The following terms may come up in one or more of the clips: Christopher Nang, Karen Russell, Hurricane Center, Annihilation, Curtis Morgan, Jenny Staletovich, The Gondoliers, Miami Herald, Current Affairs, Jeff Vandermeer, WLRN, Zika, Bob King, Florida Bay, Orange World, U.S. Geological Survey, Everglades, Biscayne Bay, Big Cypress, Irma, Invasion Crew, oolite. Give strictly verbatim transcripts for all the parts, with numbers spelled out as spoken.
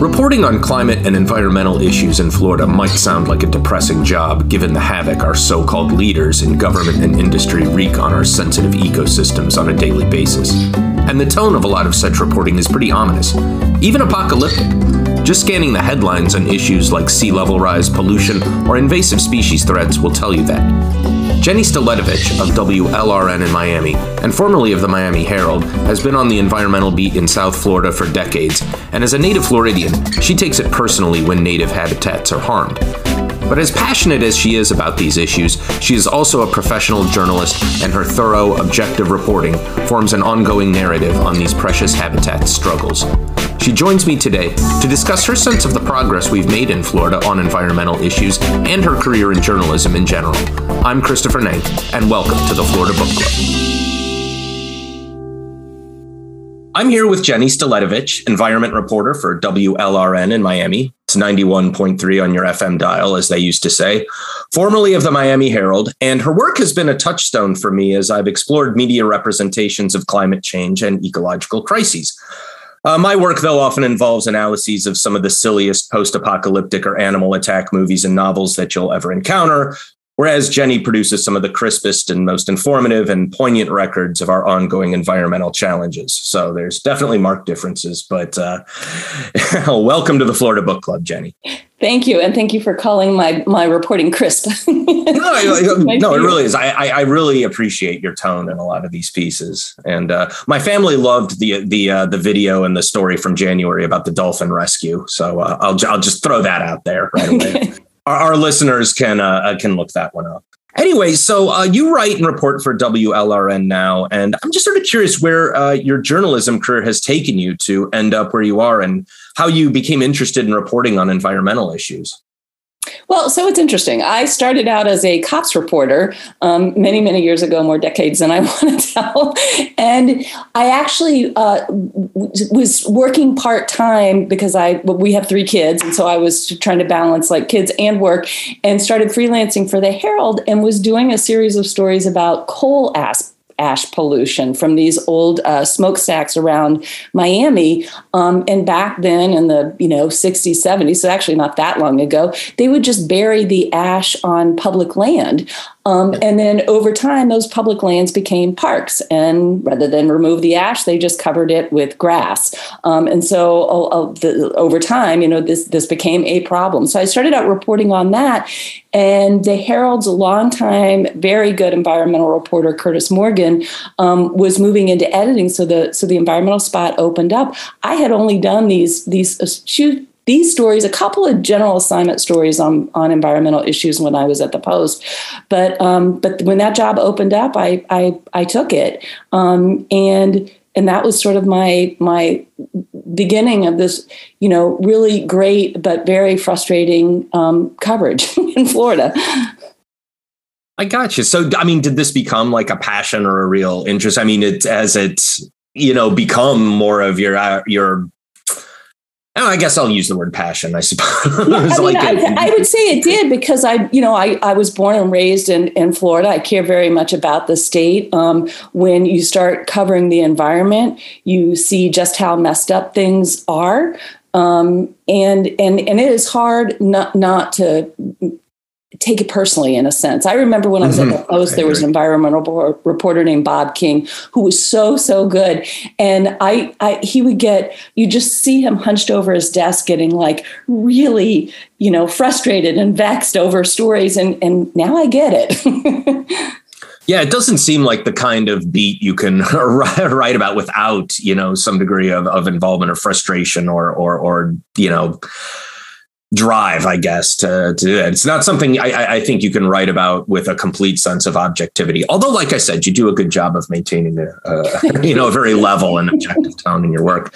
Reporting on climate and environmental issues in Florida might sound like a depressing job, given the havoc our so-called leaders in government and industry wreak on our sensitive ecosystems on a daily basis. And the tone of a lot of such reporting is pretty ominous, even apocalyptic. Just scanning the headlines on issues like sea level rise, pollution, or invasive species threats will tell you that. Jenny Staletovich of W L R N in Miami, and formerly of the Miami Herald, has been on the environmental beat in South Florida for decades, and as a native Floridian, she takes it personally when native habitats are harmed. But as passionate as she is about these issues, she is also a professional journalist, and her thorough, objective reporting forms an ongoing narrative on these precious habitat struggles. She joins me today to discuss her sense of the progress we've made in Florida on environmental issues and her career in journalism in general. I'm Christopher Nang, and welcome to the Florida Book Club. I'm here with Jenny Staletovich, environment reporter for W L R N in Miami. It's ninety-one point three on your F M dial, as they used to say, formerly of the Miami Herald. And her work has been a touchstone for me as I've explored media representations of climate change and ecological crises. Uh, my work, though, often involves analyses of some of the silliest post-apocalyptic or animal attack movies and novels that you'll ever encounter, whereas Jenny produces some of the crispest and most informative and poignant records of our ongoing environmental challenges. So there's definitely marked differences, but uh, welcome to the Florida Book Club, Jenny. Thank you, and thank you for calling my my reporting crisp. no, I, no, it really is. I, I I really appreciate your tone in a lot of these pieces, and uh, my family loved the the uh, the video and the story from January about the dolphin rescue. So uh, I'll I'll just throw that out there right away. our, our listeners can uh, can look that one up. Anyway, so uh, you write and report for W L R N now, and I'm just sort of curious where uh, your journalism career has taken you to end up where you are and how you became interested in reporting on environmental issues. Well, so it's interesting. I started out as a cops reporter um, many, many years ago, more decades than I want to tell. And I actually uh, was working part time because I we have three kids. And so I was trying to balance like kids and work, and started freelancing for the Herald and was doing a series of stories about coal ash. ash pollution from these old uh, smokestacks around Miami. Um, and back then in the, you know, sixties, seventies, so actually not that long ago, they would just bury the ash on public land. Um, and then over time, those public lands became parks. And rather than remove the ash, they just covered it with grass. Um, and so uh, the, over time, you know, this, this became a problem. So I started out reporting on that. And the Herald's longtime, very good environmental reporter, Curtis Morgan, um, was moving into editing. So the so the environmental spot opened up. I had only done these these uh, shoot. These stories, a couple of general assignment stories on, on environmental issues when I was at the Post. But um, but when that job opened up, I I, I took it. Um, and and that was sort of my my beginning of this, you know, really great but very frustrating um, coverage in Florida. I got you. So, I mean, did this become like a passion or a real interest? I mean, it, as it's, you know, become more of your uh, your Oh, I guess I'll use the word passion, I suppose. Yeah, I, mean, like a, I, I would say it did because I, you know, I, I was born and raised in, in Florida. I care very much about the state. Um, when you start covering the environment, you see just how messed up things are. Um, and, and, and it is hard not, not to take it personally in a sense. I remember when I was mm-hmm. at the Post, there was an environmental reporter named Bob King who was so, so good. And I, I, he would get, you just see him hunched over his desk getting like really, you know, frustrated and vexed over stories. And, and now I get it. Yeah, it doesn't seem like the kind of beat you can write about without, you know, some degree of, of involvement or frustration or, or, or, you know, drive, I guess, to, to do that. It's not something I, I think you can write about with a complete sense of objectivity. Although, like I said, you do a good job of maintaining a, a you know, a very level and objective tone in your work.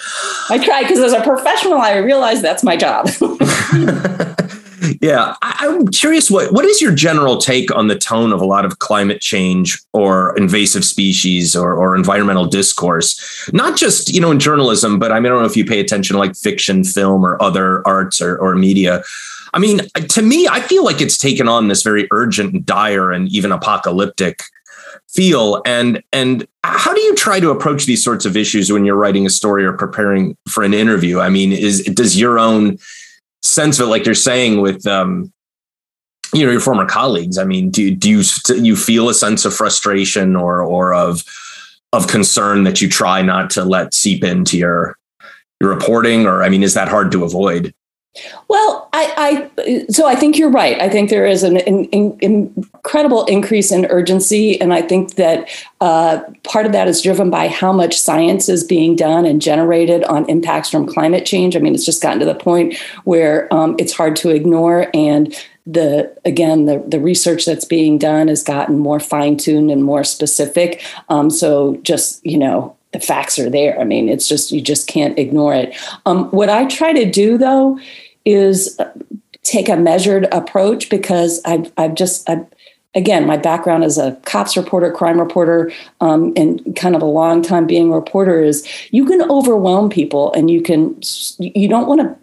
I try because as a professional, I realize that's my job. Yeah, I, I'm curious, what what is your general take on the tone of a lot of climate change or invasive species or, or environmental discourse? Not just, you know, in journalism, but I mean, I don't know if you pay attention to like fiction, film or other arts or, or media. I mean, to me, I feel like it's taken on this very urgent and dire and even apocalyptic feel. And and how do you try to approach these sorts of issues when you're writing a story or preparing for an interview? I mean, is does your own sense of it, like you're saying with, um, you know, your former colleagues, I mean, do, do you do you feel a sense of frustration or or of of concern that you try not to let seep into your your reporting? Or, I mean, is that hard to avoid? Well, I, I so I think you're right. I think there is an, an, an incredible increase in urgency. And I think that uh, part of that is driven by how much science is being done and generated on impacts from climate change. I mean, it's just gotten to the point where um, it's hard to ignore. And the again, the, the research that's being done has gotten more fine-tuned and more specific. Um, so just, you know, the facts are there. I mean, it's just, you just can't ignore it. Um, what I try to do, though, is take a measured approach, because I've, I've just, I've, again, my background as a cops reporter, crime reporter, um, and kind of a long time being a reporter is you can overwhelm people, and you can, you don't want to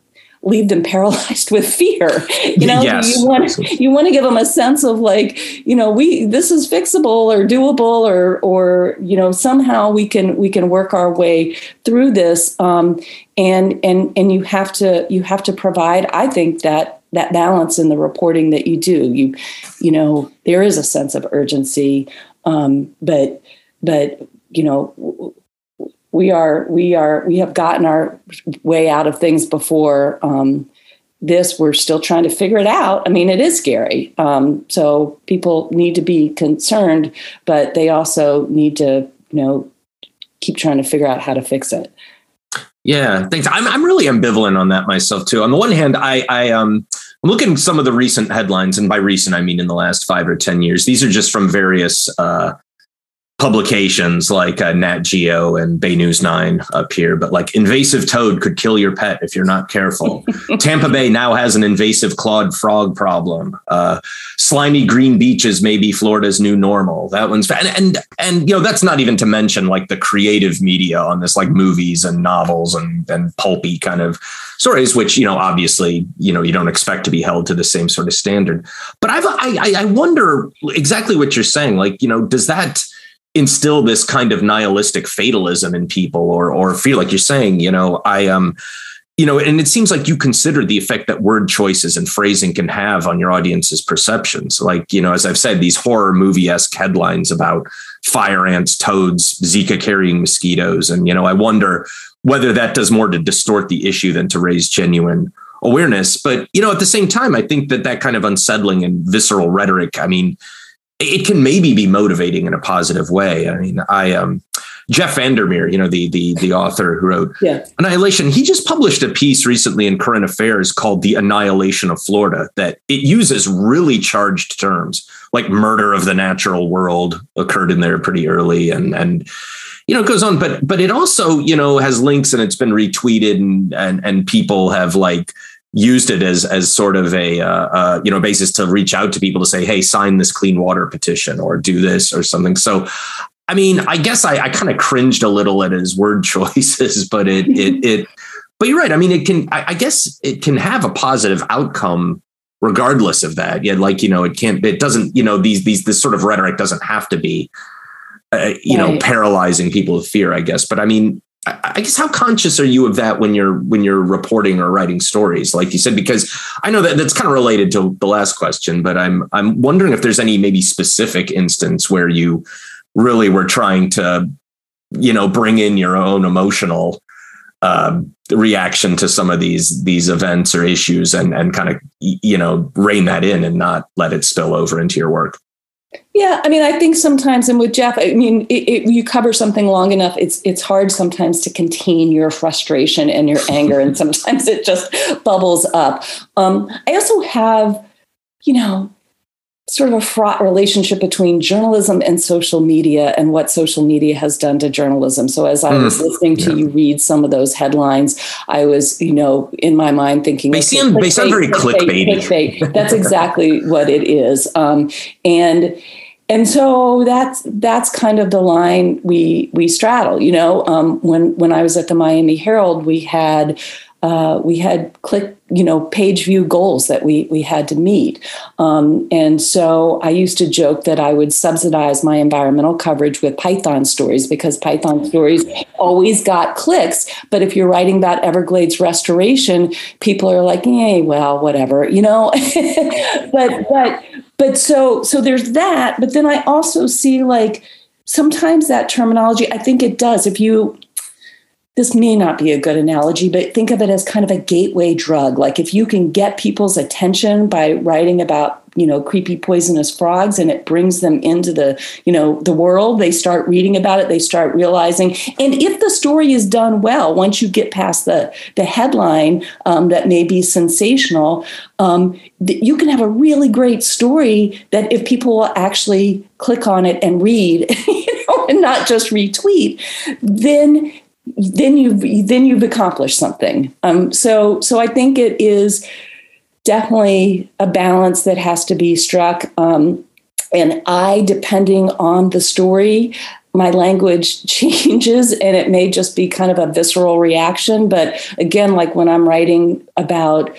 leave them paralyzed with fear. You know, yes. you want you want to give them a sense of like, you know, we this is fixable or doable or or you know somehow we can we can work our way through this. Um, and and and you have to you have to provide, I think, that that balance in the reporting that you do. You you know there is a sense of urgency, um, but but you know. We are, we are, we have gotten our way out of things before um, this. We're still trying to figure it out. I mean, it is scary. Um, so people need to be concerned, but they also need to, you know, keep trying to figure out how to fix it. Yeah, thanks. I'm I'm really ambivalent on that myself too. On the one hand, I I um I'm looking at some of the recent headlines, and by recent I mean in the last five or ten years. These are just from various Uh, publications like uh, Nat Geo and Bay News nine up here, but like invasive toad could kill your pet if you're not careful. Tampa Bay now has an invasive clawed frog problem. Uh, slimy green beaches may be Florida's new normal. That one's fa- and, and and you know that's not even to mention like the creative media on this, like movies and novels and and pulpy kind of stories, which you know obviously you know you don't expect to be held to the same sort of standard. But I've, I I wonder exactly what you're saying. Like you know does that instill this kind of nihilistic fatalism in people, or, or feel like you're saying, you know, I, um, you know, and it seems like you consider the effect that word choices and phrasing can have on your audience's perceptions. Like, you know, as I've said, these horror movie-esque headlines about fire ants, toads, Zika carrying mosquitoes. And, you know, I wonder whether that does more to distort the issue than to raise genuine awareness. But, you know, at the same time, I think that that kind of unsettling and visceral rhetoric, I mean, it can maybe be motivating in a positive way. I mean, I um, Jeff Vandermeer, you know, the the the author who wrote yeah. Annihilation, he just published a piece recently in Current Affairs called "The Annihilation of Florida," that it uses really charged terms like murder of the natural world occurred in there pretty early, and and you know it goes on, but but it also you know has links, and it's been retweeted, and and and people have like used it as as sort of a uh, uh, you know basis to reach out to people to say, hey, sign this clean water petition or do this or something. So, I mean, I guess I, I kind of cringed a little at his word choices, but it it it. But you're right. I mean, it can. I, I guess it can have a positive outcome regardless of that. Yeah, like you know, it can't. It doesn't. You know, these these this sort of rhetoric doesn't have to be, uh, you right. know, paralyzing people with fear. I guess, but I mean. I guess how conscious are you of that when you're when you're reporting or writing stories, like you said, because I know that that's kind of related to the last question, but I'm I'm wondering if there's any maybe specific instance where you really were trying to, you know, bring in your own emotional uh, reaction to some of these these events or issues and and kind of, you know, rein that in and not let it spill over into your work. Yeah, I mean, I think sometimes, and with Jeff, I mean, it, it, you cover something long enough, it's it's hard sometimes to contain your frustration and your anger, and sometimes it just bubbles up. Um, I also have, you know, sort of a fraught relationship between journalism and social media and what social media has done to journalism. So as I was listening to yeah. you read some of those headlines, I was, you know, in my mind thinking, they, okay, seem, they sound very clickbaity. clickbait. That's exactly what it is. Um, and, and so that's, that's kind of the line we, we straddle, you know, um, when, when I was at the Miami Herald, we had, uh, we had click, you know, page view goals that we we had to meet. Um, and so I used to joke that I would subsidize my environmental coverage with Python stories, because Python stories always got clicks. But if you're writing about Everglades restoration, people are like, hey, well, whatever, you know, but but but so so there's that. But then I also see, like, sometimes that terminology, I think it does. If you, this may not be a good analogy, but think of it as kind of a gateway drug. Like, if you can get people's attention by writing about, you know, creepy poisonous frogs, and it brings them into the, you know, the world, they start reading about it, they start realizing. And if the story is done well, once you get past the, the headline um, that may be sensational, um, th- you can have a really great story that if people will actually click on it and read, you know, and not just retweet, then then you've then you've accomplished something. Um, so so I think it is definitely a balance that has to be struck. Um, and I, depending on the story, my language changes, and it may just be kind of a visceral reaction. But again, like when I'm writing about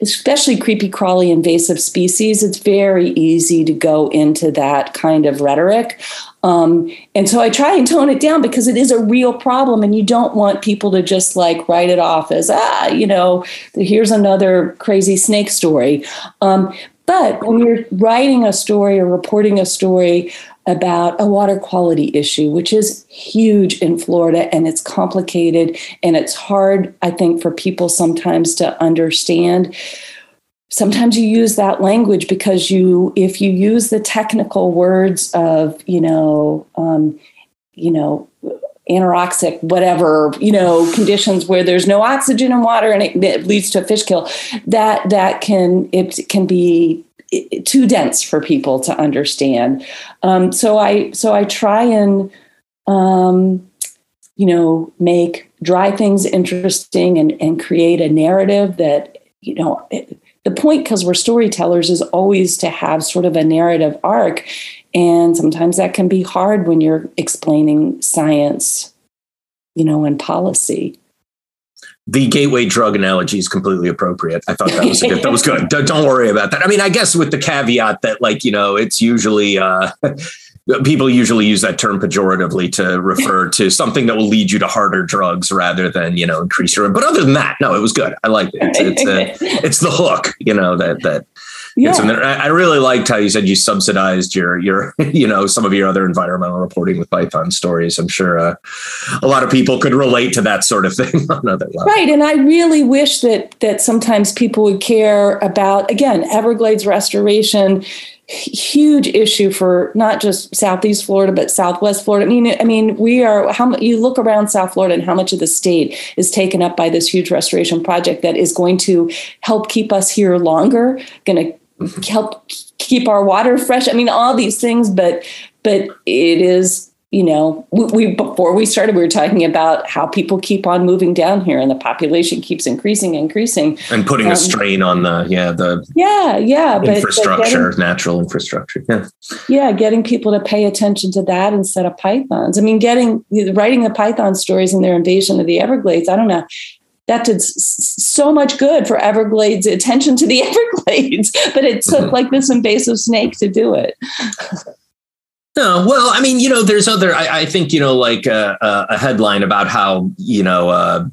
especially creepy, crawly, invasive species, it's very easy to go into that kind of rhetoric. Um, and so I try and tone it down, because it is a real problem, and you don't want people to just like write it off as, ah, you know, here's another crazy snake story. Um, but when you're writing a story or reporting a story about a water quality issue, which is huge in Florida, and it's complicated, and it's hard, I think, for people sometimes to understand. Sometimes you use that language because you, if you use the technical words of, you know, um, you know, anorexic, whatever, you know, conditions where there's no oxygen in water and it, it leads to a fish kill, that that can, it can be too dense for people to understand. Um, so I, so I try and, um, you know, make dry things interesting and, and create a narrative that, you know, it, the point, because we're storytellers, is always to have sort of a narrative arc. And sometimes that can be hard when you're explaining science, you know, and policy. The gateway drug analogy is completely appropriate. I thought that was good. That was good. Don't worry about that. I mean, I guess with the caveat that, like, you know, it's usually uh, people usually use that term pejoratively to refer to something that will lead you to harder drugs rather than, you know, increase your. But other than that, no, it was good. I liked it. It's it's, uh, it's the hook, you know, that that. Yeah. I really liked how you said you subsidized your, your, you know, some of your other environmental reporting with Python stories. I'm sure uh, a lot of people could relate to that sort of thing on other levels. Right. And I really wish that that sometimes people would care about, again, Everglades restoration, huge issue for not just Southeast Florida, but Southwest Florida. I mean, I mean, we are, how you look around South Florida and how much of the state is taken up by this huge restoration project that is going to help keep us here longer, going to help keep our water fresh. I mean, all these things, but, but it is, you know, we, we before we started, we were talking about how people keep on moving down here, and the population keeps increasing, increasing, and putting um, a strain on the yeah the yeah yeah infrastructure, but, but getting, natural infrastructure. Yeah, yeah, getting people to pay attention to that instead of pythons. I mean, getting writing the python stories and their invasion of the Everglades. I don't know. That did so much good for Everglades, attention to the Everglades, but it took mm-hmm. like this invasive snake to do it. No, well, I mean, you know, there's other, I, I think, you know, like uh, uh, a headline about how, you know, uh,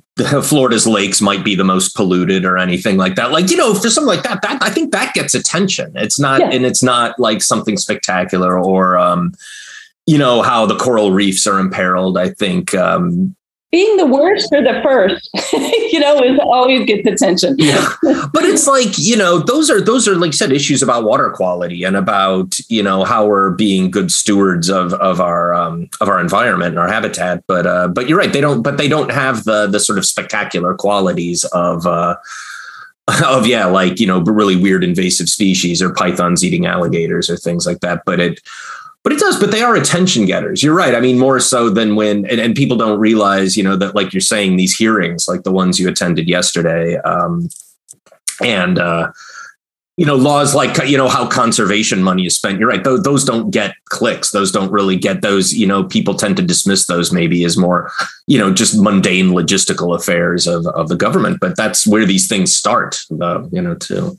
Florida's lakes might be the most polluted or anything like that. Like, you know, for something like that, that I think that gets attention. It's not, yeah. and it's not like something spectacular or, um, you know, how the coral reefs are imperiled. I think, um, being the worst or the first, you know, is always gets attention. Yeah. But it's like, you know, those are those are, like you said, issues about water quality and about, you know, how we're being good stewards of of our um, of our environment and our habitat. But uh, but you're right. They don't but they don't have the the sort of spectacular qualities of uh, of, yeah, like, you know, really weird invasive species or pythons eating alligators or things like that. But it. But it does. But they are attention getters. You're right. I mean, more so than when and, and people don't realize, you know, that, like you're saying, these hearings, like the ones you attended yesterday um, and uh, you know, laws like, you know, how conservation money is spent. You're right. Those, those don't get clicks. Those don't really get those. You know, people tend to dismiss those maybe as more, you know, just mundane logistical affairs of, of the government. But that's where these things start, uh, you know, too.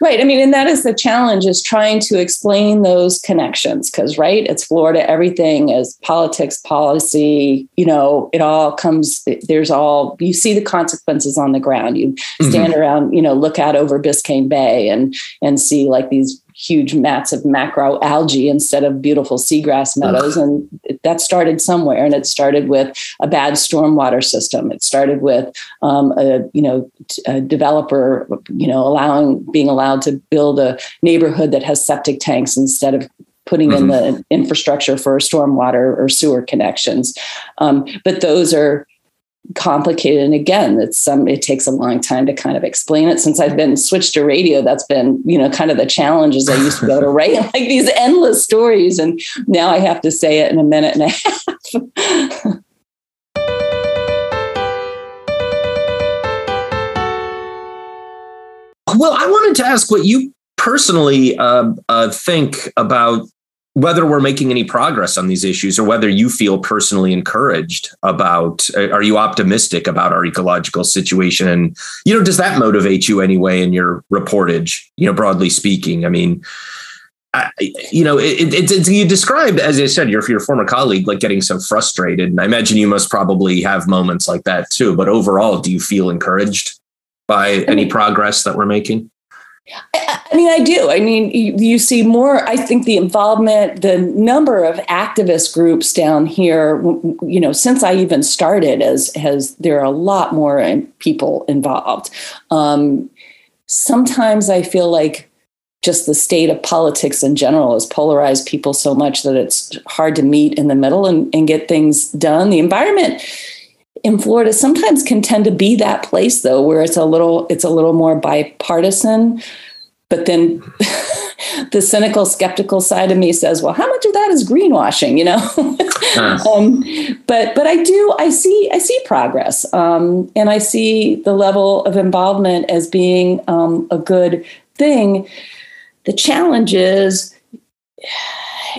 Right. I mean, and that is the challenge, is trying to explain those connections, because, right, it's Florida. Everything is politics, policy, you know, it all comes, there's all, you see the consequences on the ground. You stand mm-hmm. around, you know, look out over Biscayne Bay and and see like these huge mats of macro algae instead of beautiful seagrass meadows. And that started somewhere. And it started with a bad stormwater system. It started with um, a, you know, a developer, you know, allowing, being allowed to build a neighborhood that has septic tanks instead of putting mm-hmm. in the infrastructure for stormwater or sewer connections. Um, but those are complicated. And again, it's some, um, it takes a long time to kind of explain it. Since I've been switched to radio, that's been, you know, kind of the challenges. I used to go to write like these endless stories, and now I have to say it in a minute and a half. Well, I wanted to ask what you personally uh, uh, think about whether we're making any progress on these issues, or whether you feel personally encouraged about, are you optimistic about our ecological situation? And, you know, does that motivate you anyway in your reportage, you know, broadly speaking? I mean, I, you know, it, it, it, you described, as I said, your, your former colleague, like getting so frustrated. And I imagine you must probably have moments like that too. But overall, do you feel encouraged by any progress that we're making? I, I mean, I do. I mean, you, you see more, I think, the involvement, the number of activist groups down here, you know, since I even started, as has there are a lot more people involved. Um, sometimes I feel like just the state of politics in general has polarized people so much that it's hard to meet in the middle and, and get things done. The environment in Florida sometimes can tend to be that place, though, where it's a little it's a little more bipartisan. But then the cynical, skeptical side of me says, well, how much of that is greenwashing, you know? Nice. um, but but I do I see I see progress, um, and I see the level of involvement as being um, a good thing. The challenge is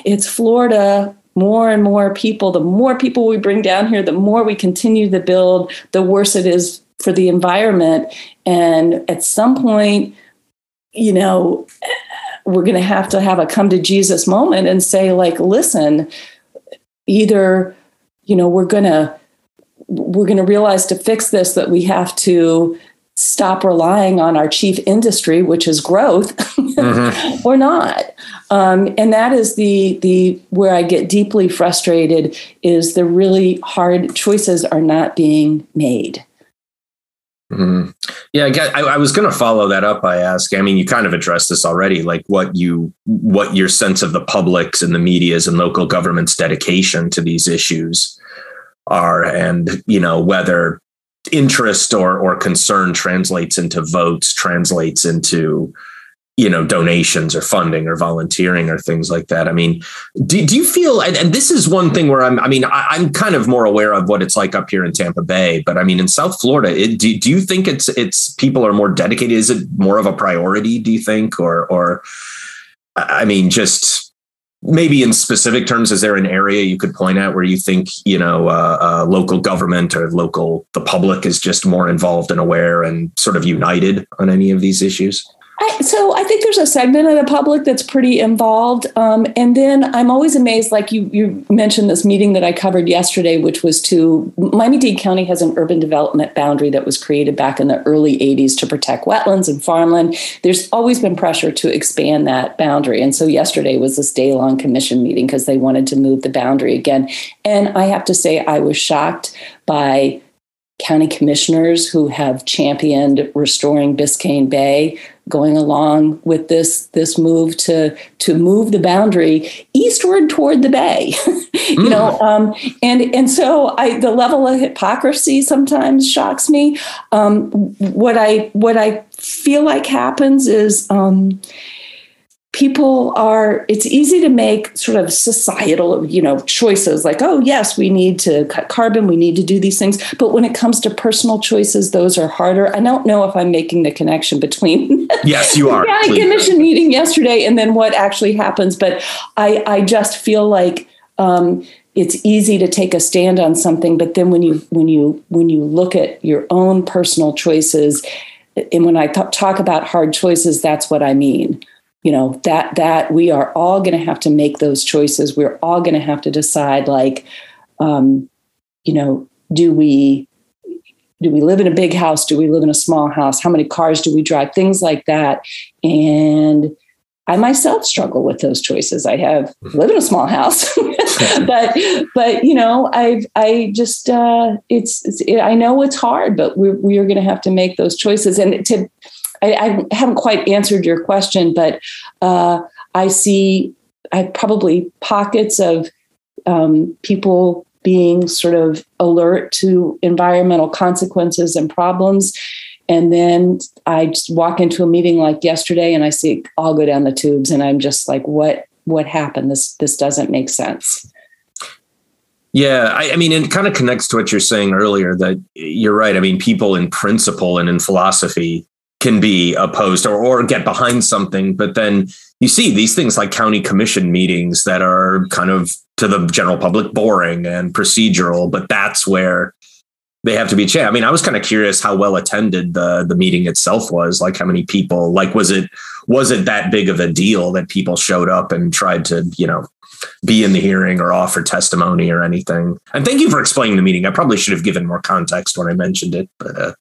it's Florida. More and more people, the more people we bring down here, the more we continue to build, the worse it is for the environment. And at some point, you know, we're going to have to have a come to Jesus moment and say, like, listen, either, you know, we're going to we're going to realize to fix this that we have to stop relying on our chief industry, which is growth, mm-hmm. or not. Um, and that is the the where I get deeply frustrated, is the really hard choices are not being made. Mm-hmm. Yeah, I, I was going to follow that up by asking, I mean, you kind of addressed this already, like what you what your sense of the public's and the media's and local government's dedication to these issues are, and, you know, whether interest or or concern translates into votes, translates into, you know, donations or funding or volunteering or things like that. I mean, do, do you feel, and, and this is one thing where I'm, I mean, I, I'm kind of more aware of what it's like up here in Tampa Bay, but I mean, in South Florida, it, do, do you think it's, it's people are more dedicated? Is it more of a priority, do you think? Or, or, I mean, just maybe in specific terms, is there an area you could point at where you think, you know, uh, uh, local government or local, the public is just more involved and aware and sort of united on any of these issues? I, so I think there's a segment of the public that's pretty involved. Um, and then I'm always amazed, like you you mentioned this meeting that I covered yesterday, which was to, Miami-Dade County has an urban development boundary that was created back in the early eighties to protect wetlands and farmland. There's always been pressure to expand that boundary. And so yesterday was this day-long commission meeting because they wanted to move the boundary again. And I have to say I was shocked by county commissioners who have championed restoring Biscayne Bay, going along with this this move to to move the boundary eastward toward the bay, you mm. know, um, and and so I, the level of hypocrisy sometimes shocks me. Um, what I what I feel like happens is um, people are, it's easy to make sort of societal, you know, choices like, oh, yes, we need to cut carbon, we need to do these things. But when it comes to personal choices, those are harder. I don't know if I'm making the connection between yes, you are. the commission meeting yesterday and then what actually happens. But I, I just feel like um, it's easy to take a stand on something. But then when you when you when you look at your own personal choices, and when I th- talk about hard choices, that's what I mean. You know, that that we are all going to have to make those choices. We're all going to have to decide, like, um, you know, do we do we live in a big house? Do we live in a small house? How many cars do we drive? Things like that. And I myself struggle with those choices. I have live in a small house, but but you know, I've I just uh, it's, it's it, I know it's hard, but we're we're going to have to make those choices. And to I, I haven't quite answered your question, but uh, I see I probably pockets of um, people being sort of alert to environmental consequences and problems. And then I just walk into a meeting like yesterday and I see it all go down the tubes. And I'm just like, what what happened? This this doesn't make sense. Yeah, I, I mean, it kind of connects to what you're saying earlier, that you're right. I mean, people in principle and in philosophy can be opposed or, or get behind something. But then you see these things like county commission meetings that are kind of to the general public boring and procedural, but that's where they have to be changed. I mean, I was kind of curious how well attended the, the meeting itself was, like how many people, like, was it, was it that big of a deal that people showed up and tried to, you know, be in the hearing or offer testimony or anything? And thank you for explaining the meeting. I probably should have given more context when I mentioned it. But, uh,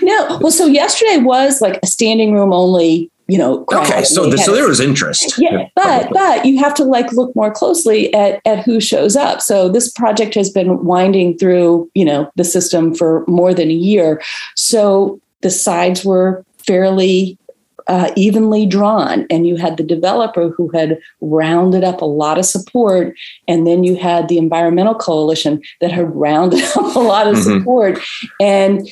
no, well, so yesterday was like a standing room only, you know. Okay, so, the, so there was interest. Yeah, but, but you have to like look more closely at, at who shows up. So this project has been winding through, you know, the system for more than a year. So the sides were fairly Uh, evenly drawn, and you had the developer who had rounded up a lot of support, and then you had the environmental coalition that had rounded up a lot of mm-hmm. support. And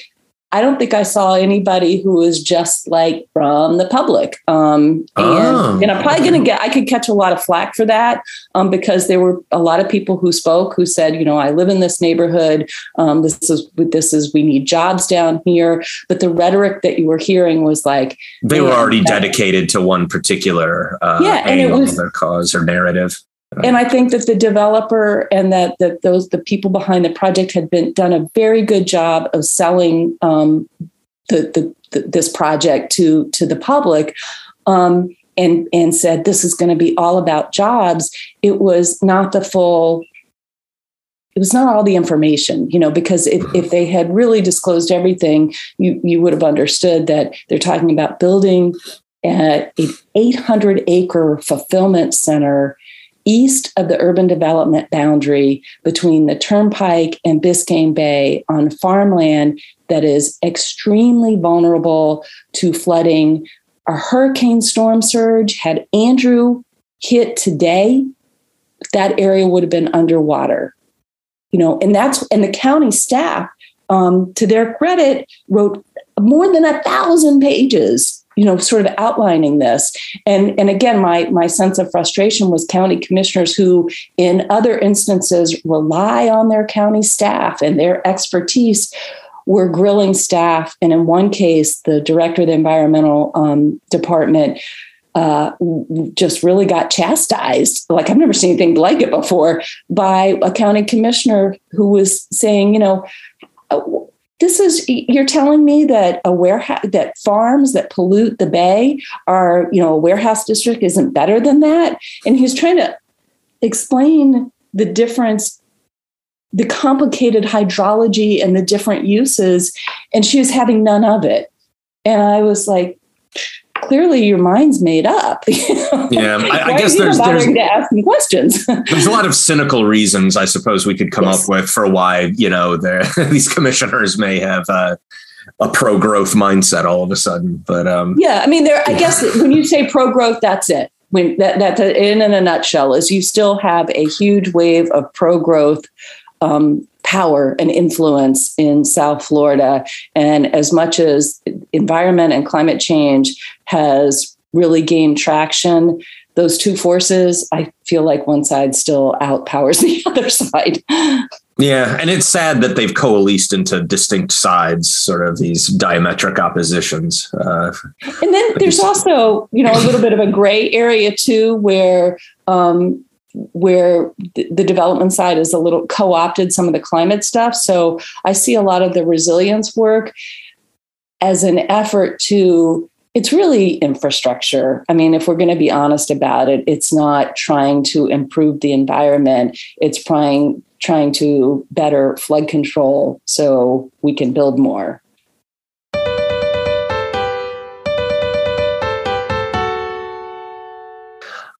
I don't think I saw anybody who was just like from the public. Um, and, oh. and I'm probably going to get, I could catch a lot of flack for that um, because there were a lot of people who spoke who said, you know, I live in this neighborhood. Um, this is, this is, we need jobs down here. But the rhetoric that you were hearing was like, they were already that, dedicated to one particular uh, yeah, and angle it was, of their cause or narrative. And I think that the developer and that that those the people behind the project had been done a very good job of selling um, the, the the this project to to the public, um, and and said this is going to be all about jobs. It was not the full. It was not all the information, you know, because if, if they had really disclosed everything, you you would have understood that they're talking about building at an eight hundred acre fulfillment center east of the urban development boundary between the Turnpike and Biscayne Bay on farmland that is extremely vulnerable to flooding. A hurricane storm surge, had Andrew hit today, that area would have been underwater. You know, and that's, and the county staff, um, to their credit, wrote more than a thousand pages you know, sort of outlining this. And, and again, my, my sense of frustration was county commissioners who in other instances rely on their county staff and their expertise were grilling staff. And in one case, the director of the environmental um, department uh, just really got chastised. Like I've never seen anything like it before by a county commissioner who was saying, you know, this is, you're telling me that a warehouse, that farms that pollute the bay are, you know, a warehouse district isn't better than that. And he's trying to explain the difference, the complicated hydrology and the different uses. And she was having none of it. And I was like, clearly your mind's made up. Yeah, I, I guess there's there's, to ask me questions. There's a lot of cynical reasons, I suppose, we could come yes. up with for why, you know, these commissioners may have uh, a pro-growth mindset all of a sudden. But um, yeah, I mean, there. I guess when you say pro-growth, that's it. When that that in in a nutshell is you still have a huge wave of pro-growth Um, power and influence in South Florida. And as much as environment and climate change has really gained traction. Those two forces, I feel like one side still outpowers the other side. Yeah, and it's sad that they've coalesced into distinct sides, sort of these diametric oppositions. Uh, and then there's also, you know, a little bit of a gray area too, where um, where the, the development side is a little co-opted some of the climate stuff. So I see a lot of the resilience work as an effort to. It's really infrastructure. I mean, if we're going to be honest about it, it's not trying to improve the environment. It's trying trying to better flood control so we can build more.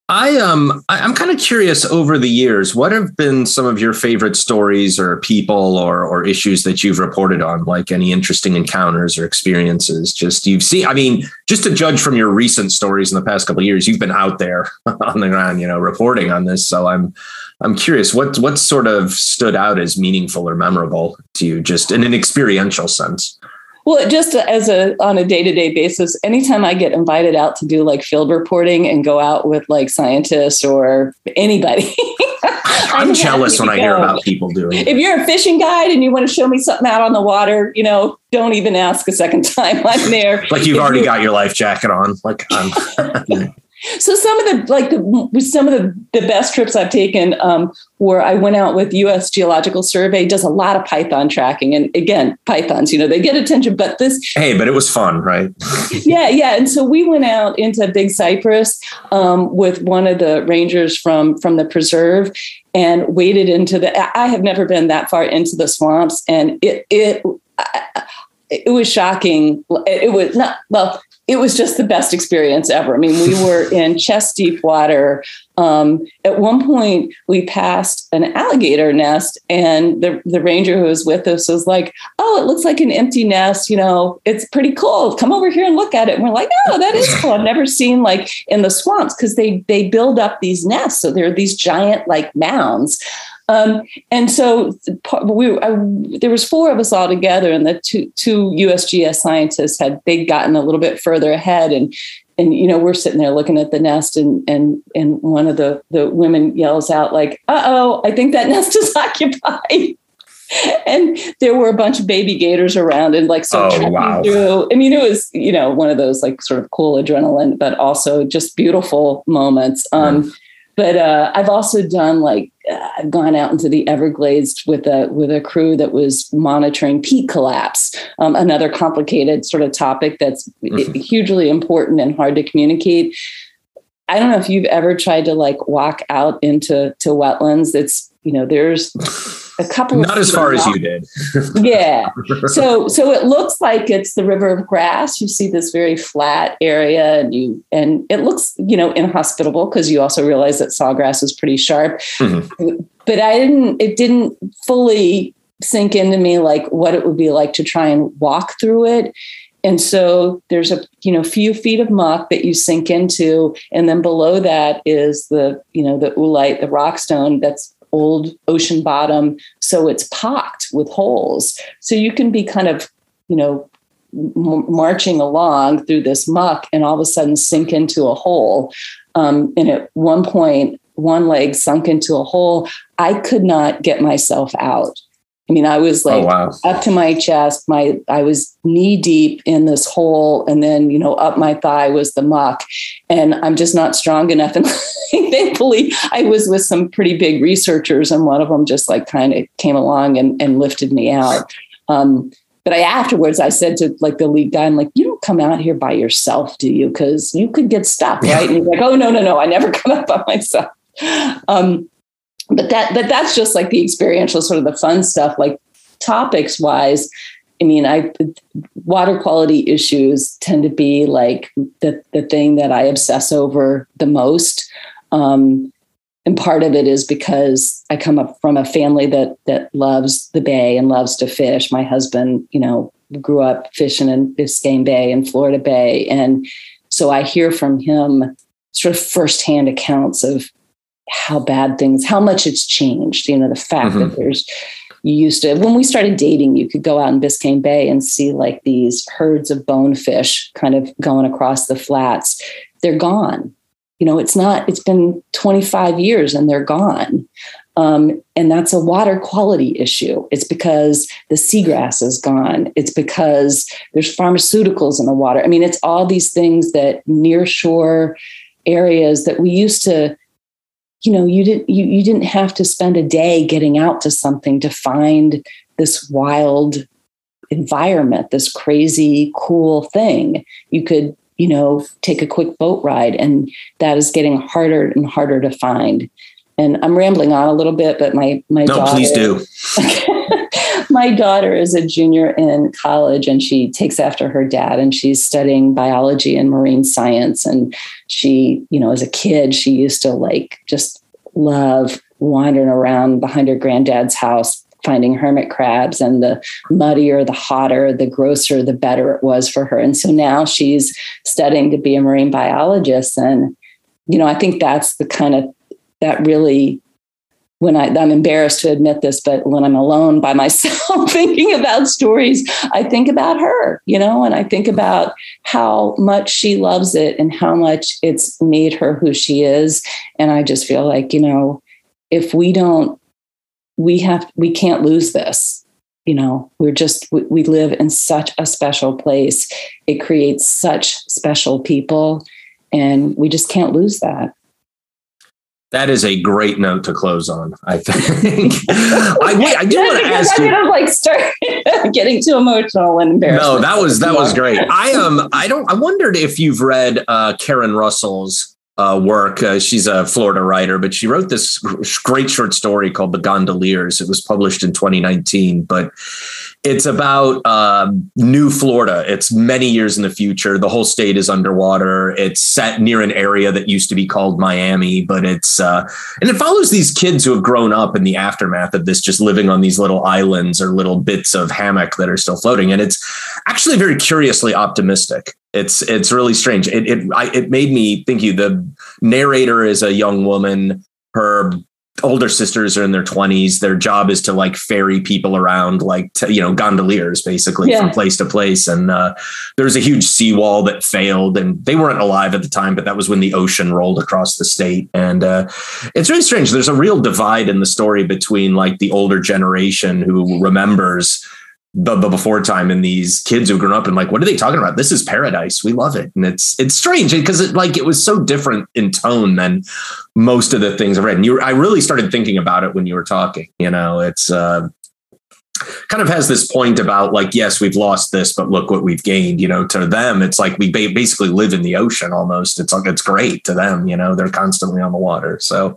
I um I'm kind of curious, over the years, what have been some of your favorite stories or people or or issues that you've reported on, like any interesting encounters or experiences just you've seen? I mean, just to judge from your recent stories in the past couple of years, you've been out there on the ground, you know, reporting on this. So I'm I'm curious, what what sort of stood out as meaningful or memorable to you, just in an experiential sense? Well, just as a on a day-to-day basis, anytime I get invited out to do like field reporting and go out with like scientists or anybody. I'm, I'm jealous when go. I hear about people doing it. If you're a fishing guide and you want to show me something out on the water, you know, don't even ask a second time. I'm there. Like you've if already got your life jacket on. Like I'm So some of the like the, some of the, the best trips I've taken um, were I went out with U S Geological Survey, does a lot of python tracking. And again, pythons, you know, they get attention, but this. Hey, but it was fun, right? yeah, yeah. And so we went out into Big Cypress um, with one of the rangers from from the preserve and waded into the. I have never been that far into the swamps, and it it it was shocking. It was not well. It was just the best experience ever. I mean, we were in chest deep water. Um, at one point, we passed an alligator nest, and the, the ranger who was with us was like, "Oh, it looks like an empty nest. You know, it's pretty cool. Come over here and look at it." And we're like, "Oh, that is cool. I've never seen like in the swamps because they they build up these nests, so there are these giant like mounds." Um, and so we, I, there was four of us all together, and the two, two U S G S scientists had they'd gotten a little bit further ahead, and and you know we're sitting there looking at the nest, and and and one of the the women yells out like, "Uh oh, I think that nest is occupied." And there were a bunch of baby gators around, and like so oh, wow. through. I mean, it was you know one of those like sort of cool adrenaline, but also just beautiful moments. Um, mm. But uh, I've also done like uh, I've gone out into the Everglades with a with a crew that was monitoring peat collapse, um, another complicated sort of topic that's mm-hmm. hugely important and hard to communicate. I don't know if you've ever tried to like walk out into to wetlands. It's you know there's a couple not of as far as you did. yeah. So so it looks like it's the river of grass. You see this very flat area, and you and it looks you know inhospitable because you also realize that sawgrass is pretty sharp. Mm-hmm. But I didn't. It didn't fully sink into me like what it would be like to try and walk through it. And so there's a, you know, few feet of muck that you sink into. And then below that is the, you know, the oolite, the rock stone that's old ocean bottom. So it's pocked with holes. So you can be kind of, you know, m- marching along through this muck and all of a sudden sink into a hole. Um, and at one point, one leg sunk into a hole. I could not get myself out. I mean, I was like oh, wow. up to my chest, my, I was knee deep in this hole. And then, you know, up my thigh was the muck, and I'm just not strong enough. And thankfully I was with some pretty big researchers, and one of them just like kind of came along and, and lifted me out. Um, but I, afterwards I said to like the lead guy, I'm like, "You don't come out here by yourself, do you? Cause you could get stuck." Yeah. Right. And he's like, "Oh no, no, no. I never come out by myself." Um, But that, but that's just like the experiential, sort of the fun stuff, like topics wise. I mean, I, water quality issues tend to be like the, the thing that I obsess over the most. Um, and part of it is because I come up from a family that, that loves the bay and loves to fish. My husband, you know, grew up fishing in Biscayne Bay and Florida Bay. And so I hear from him sort of firsthand accounts of how bad things, how much it's changed. You know, the fact mm-hmm. that there's, you used to, when we started dating, you could go out in Biscayne Bay and see like these herds of bonefish kind of going across the flats. they're gone. You know, it's not, it's been twenty-five years and they're gone. Um, and that's a water quality issue. It's because the seagrass is gone. It's because there's pharmaceuticals in the water. I mean, it's all these things that nearshore areas that we used to, you know, you didn't, you, you didn't have to spend a day getting out to something to find this wild environment, this crazy, cool thing. You could, you know, take a quick boat ride, and that is getting harder and harder to find. And I'm rambling on a little bit, but my, my no, daughter, please do. My daughter is a junior in college, and she takes after her dad, and she's studying biology and marine science. And she, you know, as a kid, she used to like just love wandering around behind her granddad's house, finding hermit crabs, and the muddier, the hotter, the grosser, the better it was for her. And so now she's studying to be a marine biologist. And, you know, I think that's the kind of, that really, when I, I'm embarrassed to admit this, but when I'm alone by myself thinking about stories, I think about her, you know, and I think about how much she loves it and how much it's made her who she is. And I just feel like, you know, if we don't, we have, we can't lose this. You know, we're just, we, we live in such a special place. It creates such special people, and we just can't lose that. That is a great note to close on, I think. I, wait, I do want to ask you. I kind of like start getting too emotional and embarrassed. No, that was that was great. I um, I don't. I wondered if you've read uh, Karen Russell's uh, work. Uh, she's a Florida writer, but she wrote this great short story called The Gondoliers. It was published in twenty nineteen, but it's about uh, New Florida. It's many years in the future. The whole state is underwater. It's set near an area that used to be called Miami, but it's uh, and it follows these kids who have grown up in the aftermath of this, just living on these little islands or little bits of hammock that are still floating. And it's actually very curiously optimistic. It's it's really strange. It it I, it made me think. You, the narrator is a young woman. Her older sisters are in their twenties. Their job is to like ferry people around, like, to, you know, gondoliers, basically, yeah, from place to place. And uh, there was a huge seawall that failed, and they weren't alive at the time, but that was when the ocean rolled across the state. And uh, it's really strange. There's a real divide in the story between like the older generation who remembers the, the before time, and these kids who've grown up and like, what are they talking about? This is paradise. We love it. And it's it's strange because it like it was so different in tone than most of the things I've read. And you, I really started thinking about it when you were talking. You know, it's uh, kind of has this point about like, yes, we've lost this, but look what we've gained. You know, to them, it's like we ba- basically live in the ocean almost. It's like, it's great to them. You know, they're constantly on the water. So,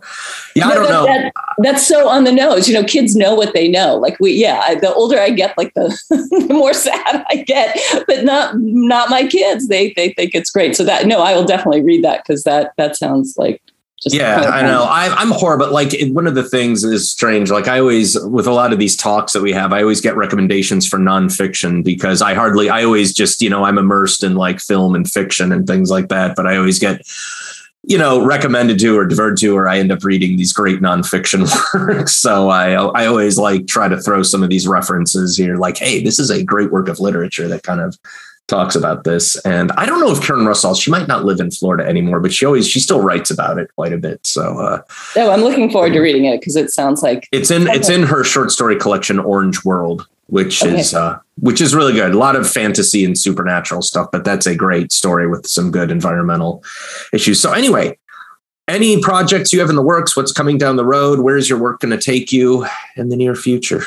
yeah, no, I don't that, know. That, that's so on the nose. You know, kids know what they know. Like we, yeah, I, the older I get, like the, the more sad I get, but not, not my kids. They, they think it's great. So that, no, I will definitely read that, because that, that sounds like, just yeah, I know. I, I'm horrible. Like it, one of the things is strange. Like I always, with a lot of these talks that we have, I always get recommendations for nonfiction, because I hardly, I always just, you know, I'm immersed in like film and fiction and things like that. But I always get, you know, recommended to or diverted to, or I end up reading these great nonfiction works. So I, I always like try to throw some of these references here. Like, hey, this is a great work of literature that kind of talks about this. And I don't know if Karen Russell, she might not live in Florida anymore, but she always, she still writes about it quite a bit. So, uh, oh, I'm looking forward to reading it, because it sounds like it's in, okay. it's in her short story collection, Orange World, which okay. is, uh, which is really good. A lot of fantasy and supernatural stuff, but that's a great story with some good environmental issues. So anyway, any projects you have in the works, what's coming down the road, where's your work going to take you in the near future?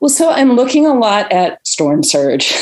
Well, so I'm looking a lot at storm surge,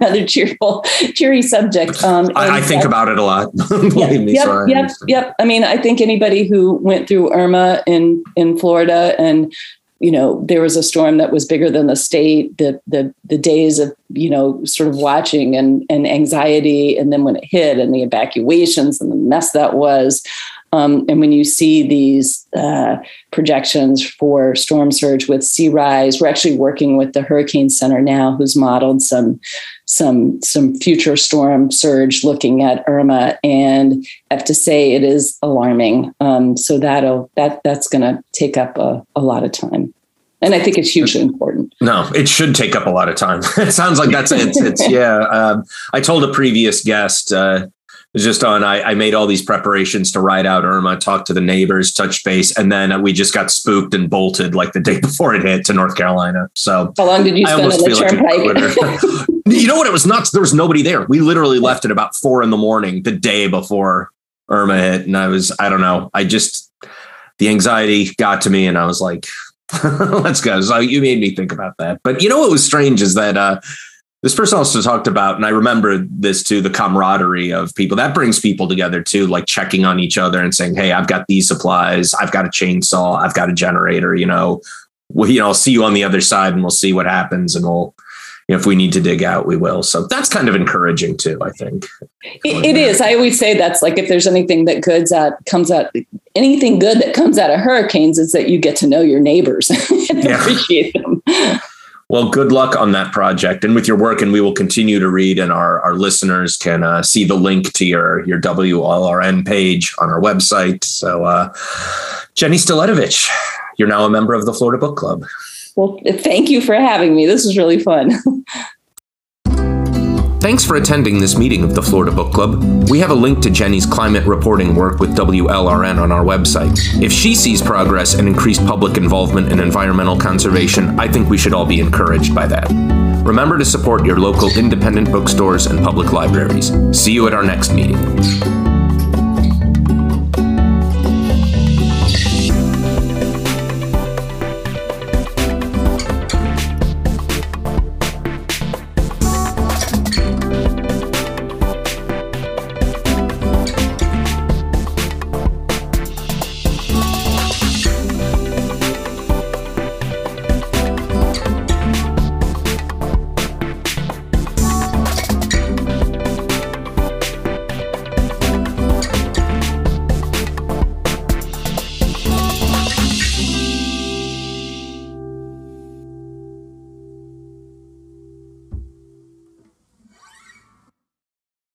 another cheerful, cheery subject. Um, I, I think that, about it a lot. Yep, me, yep, so yep, yep. I mean, I think anybody who went through Irma in, in Florida, and, you know, there was a storm that was bigger than the state, the the the days of, you know, sort of watching and, and anxiety. And then when it hit, and the evacuations and the mess that was. Um, and when you see these uh, projections for storm surge with sea rise, we're actually working with the Hurricane Center now, who's modeled some some some future storm surge looking at Irma, and I have to say it is alarming. Um, so that'll that that's going to take up a, a lot of time. And I think it's hugely important. No, it should take up a lot of time. It sounds like that's it. It's, it's yeah. Um, I told a previous guest. Uh, was just on, I, I made all these preparations to ride out Irma, talk to the neighbors, touch base. And then we just got spooked and bolted like the day before it hit to North Carolina. So how long did you spend on the turnpike? You know what? It was nuts. There was nobody there. We literally left at about four in the morning the day before Irma hit. And I was, I don't know. I just, the anxiety got to me and I was like, let's go. So you made me think about that. But you know, what was strange is that, uh, this person also talked about, and I remember this too, the camaraderie of people. That brings people together too, like checking on each other and saying, hey, I've got these supplies. I've got a chainsaw. I've got a generator. You know, well, you know, I'll see you on the other side and we'll see what happens. And we'll, you know, if we need to dig out, we will. So that's kind of encouraging too, I think. It, it is. I always say that's like, if there's anything that goods out, comes out, anything good that comes out of hurricanes is that you get to know your neighbors and yeah. appreciate them. Well, good luck on that project and with your work. And we will continue to read, and our, our listeners can uh, see the link to your, your W L R N page on our website. So uh, Jenny Staletovich, you're now a member of the Florida Book Club. Well, thank you for having me. This was really fun. Thanks for attending this meeting of the Florida Book Club. We have a link to Jenny's climate reporting work with W L R N on our website. If she sees progress and increased public involvement in environmental conservation, I think we should all be encouraged by that. Remember to support your local independent bookstores and public libraries. See you at our next meeting.